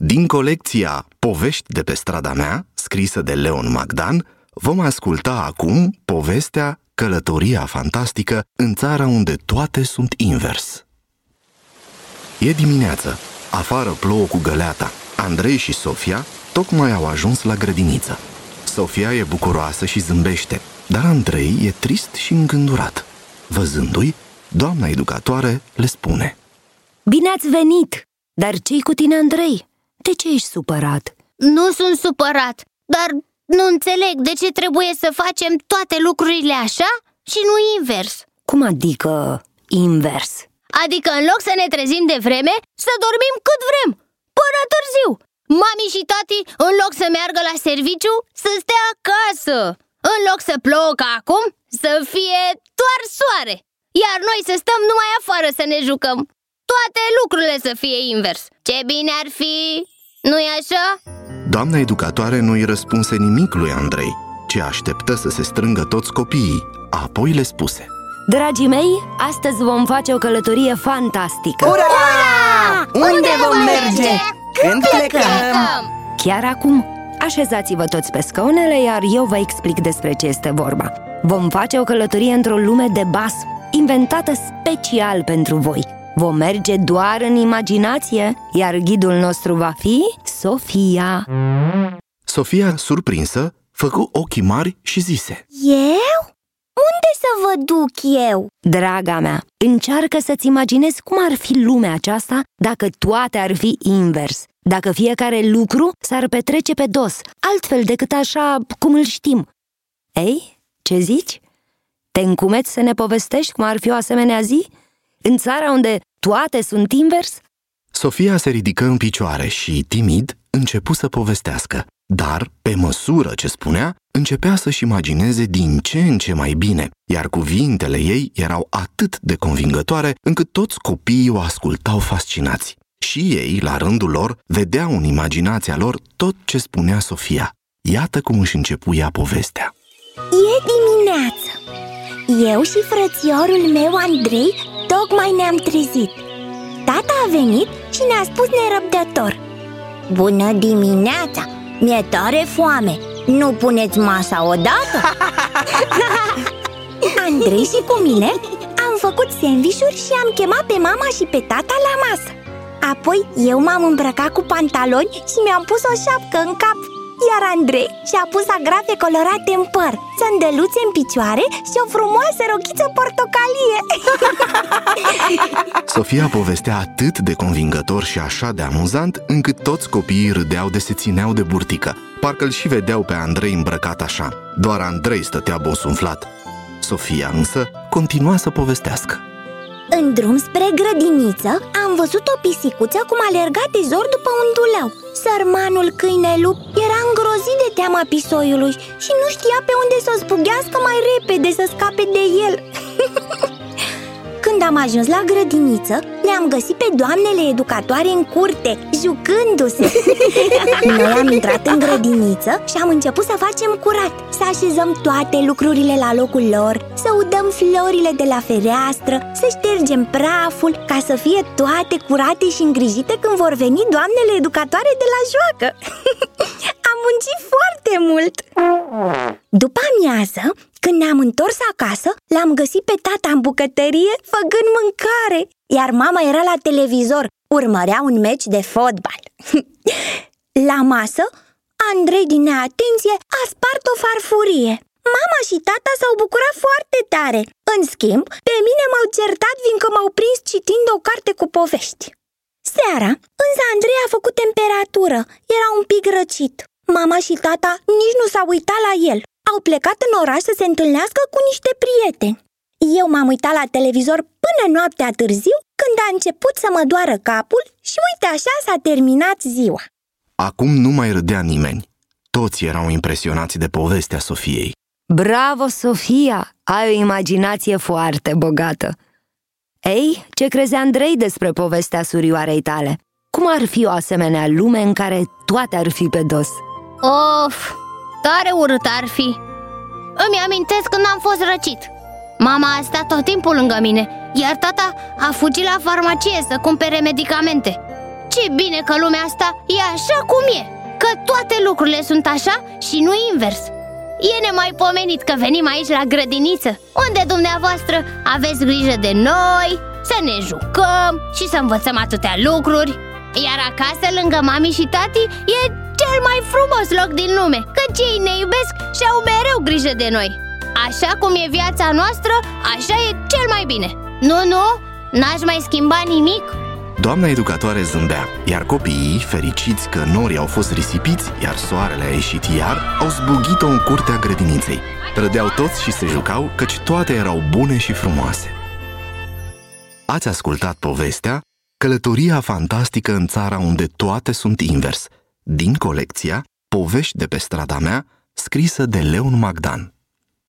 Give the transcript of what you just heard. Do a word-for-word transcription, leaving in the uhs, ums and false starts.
Din colecția Povești de pe strada mea, scrisă de Leon Magdan, vom asculta acum povestea Călătoria fantastică în țara unde toate sunt invers. E dimineață. Afară plouă cu găleata. Andrei și Sofia tocmai au ajuns la grădiniță. Sofia e bucuroasă și zâmbește, dar Andrei e trist și îngândurat. Văzându-i, doamna educatoare le spune: "Bine ați venit! Dar ce-i cu tine, Andrei? De ce ești supărat?" "Nu sunt supărat, dar nu înțeleg de ce trebuie să facem toate lucrurile așa și nu invers." "Cum adică invers?" "Adică în loc să ne trezim de vreme, să dormim cât vrem, până târziu. Mami și tati, în loc să meargă la serviciu, să stea acasă. În loc să plouă ca acum, să fie doar soare. Iar noi să stăm numai afară să ne jucăm. Toate lucrurile să fie invers. Ce bine ar fi, nu-i așa?" Doamna educatoare nu-i răspunse nimic lui Andrei, ci așteptă să se strângă toți copiii. Apoi le spuse: "Dragii mei, astăzi vom face o călătorie fantastică." "Ura! Ura! Unde, Unde vom merge? merge? Când plecăm?" "Chiar acum, așezați-vă toți pe scaunele, iar eu vă explic despre ce este vorba. Vom face o călătorie într-o lume de basm, inventată special pentru voi. Vom merge doar în imaginație, iar ghidul nostru va fi Sofia." Sofia, surprinsă, făcu ochii mari și zise: "Eu? Unde să vă duc eu?" "Draga mea, încearcă să-ți imaginezi cum ar fi lumea aceasta dacă toate ar fi invers, dacă fiecare lucru s-ar petrece pe dos, altfel decât așa cum îl știm. Ei, ce zici? Te încumeți să ne povestești cum ar fi o asemenea zi? În țara unde toate sunt invers?" Sofia se ridică în picioare și, timid, începu să povestească. Dar, pe măsură ce spunea, începea să-și imagineze din ce în ce mai bine, iar cuvintele ei erau atât de convingătoare încât toți copiii o ascultau fascinați. Și ei, la rândul lor, vedeau în imaginația lor tot ce spunea Sofia. Iată cum își începu ea povestea. "E dimineață. Eu și frățiorul meu, Andrei, tocmai ne-am trezit. Tata a venit și ne-a spus nerăbdător: 'Bună dimineața! Mi-e tare foame, nu puneți masa odată?' Andrei și cu mine am făcut sandvișuri și am chemat pe mama și pe tata la masă. Apoi eu m-am îmbrăcat cu pantaloni și mi-am pus o șapcă în cap, iar Andrei și-a pus agrafe colorate în păr, sandăluțe în picioare și o frumoasă rochiță portocalie." Sofia povestea atât de convingător și așa de amuzant, încât toți copiii râdeau de se țineau de burtică. Parcă-l și vedeau pe Andrei îmbrăcat așa. Doar Andrei stătea bosunflat. Sofia însă continua să povestească. "În drum spre grădiniță am văzut o pisicuță cum alerga de zor după un duleu. Sărmanul câine lup era îngrozit de teama pisoiului și nu știa pe unde să o zbughească mai repede să scape de el. Când am ajuns la grădiniță, le-am găsit pe doamnele educatoare în curte, jucându-se. Noi am intrat în grădiniță și am început să facem curat, să așezăm toate lucrurile la locul lor, să udăm florile de la fereastră, să ștergem praful, ca să fie toate curate și îngrijite când vor veni doamnele educatoare de la joacă. Am muncit foarte mult. După amiază, când ne-am întors acasă, l-am găsit pe tata în bucătărie, făcând mâncare, iar mama era la televizor, urmărea un meci de fotbal. La masă, Andrei, din neatenție, a spart o farfurie. Mama și tata s-au bucurat foarte tare. În schimb, pe mine m-au certat fiindcă m-au prins citind o carte cu povești. Seara, însă, Andrei a făcut temperatură, era un pic răcit. Mama și tata nici nu s-au uitat la el. Au plecat în oraș să se întâlnească cu niște prieteni. Eu m-am uitat la televizor până noaptea târziu, când a început să mă doară capul și uite așa s-a terminat ziua." Acum nu mai râdea nimeni. Toți erau impresionați de povestea Sofiei. "Bravo, Sofia! Ai o imaginație foarte bogată. Ei, ce crezi, Andrei, despre povestea surioarei tale? Cum ar fi o asemenea lume în care toate ar fi pe dos?" "Of! Tare urât ar fi. Îmi amintesc când am fost răcit. Mama a stat tot timpul lângă mine, iar tata a fugit la farmacie să cumpere medicamente. Ce ce bine că lumea asta e așa cum e, că toate lucrurile sunt așa și nu invers. E nemaipomenit că venim aici la grădiniță, unde dumneavoastră aveți grijă de noi, să ne jucăm și să învățăm atâtea lucruri. Iar acasă, lângă mami și tati, e cel mai frumos loc din lume, căci ei ne iubesc și au mereu grijă de noi. Așa cum e viața noastră, așa e cel mai bine. Nu, nu, n-aș mai schimba nimic. Doamna educatoare zâmbea, iar copiii, fericiți că norii au fost risipiți, iar soarele a ieșit iar, au zbugit-o în curtea grădiniței. Râdeau toți și se jucau, căci toate erau bune și frumoase. Ați ascultat povestea Călătoria fantastică în țara unde toate sunt invers, din colecția Povești de pe strada mea, scrisă de Leon Magdan.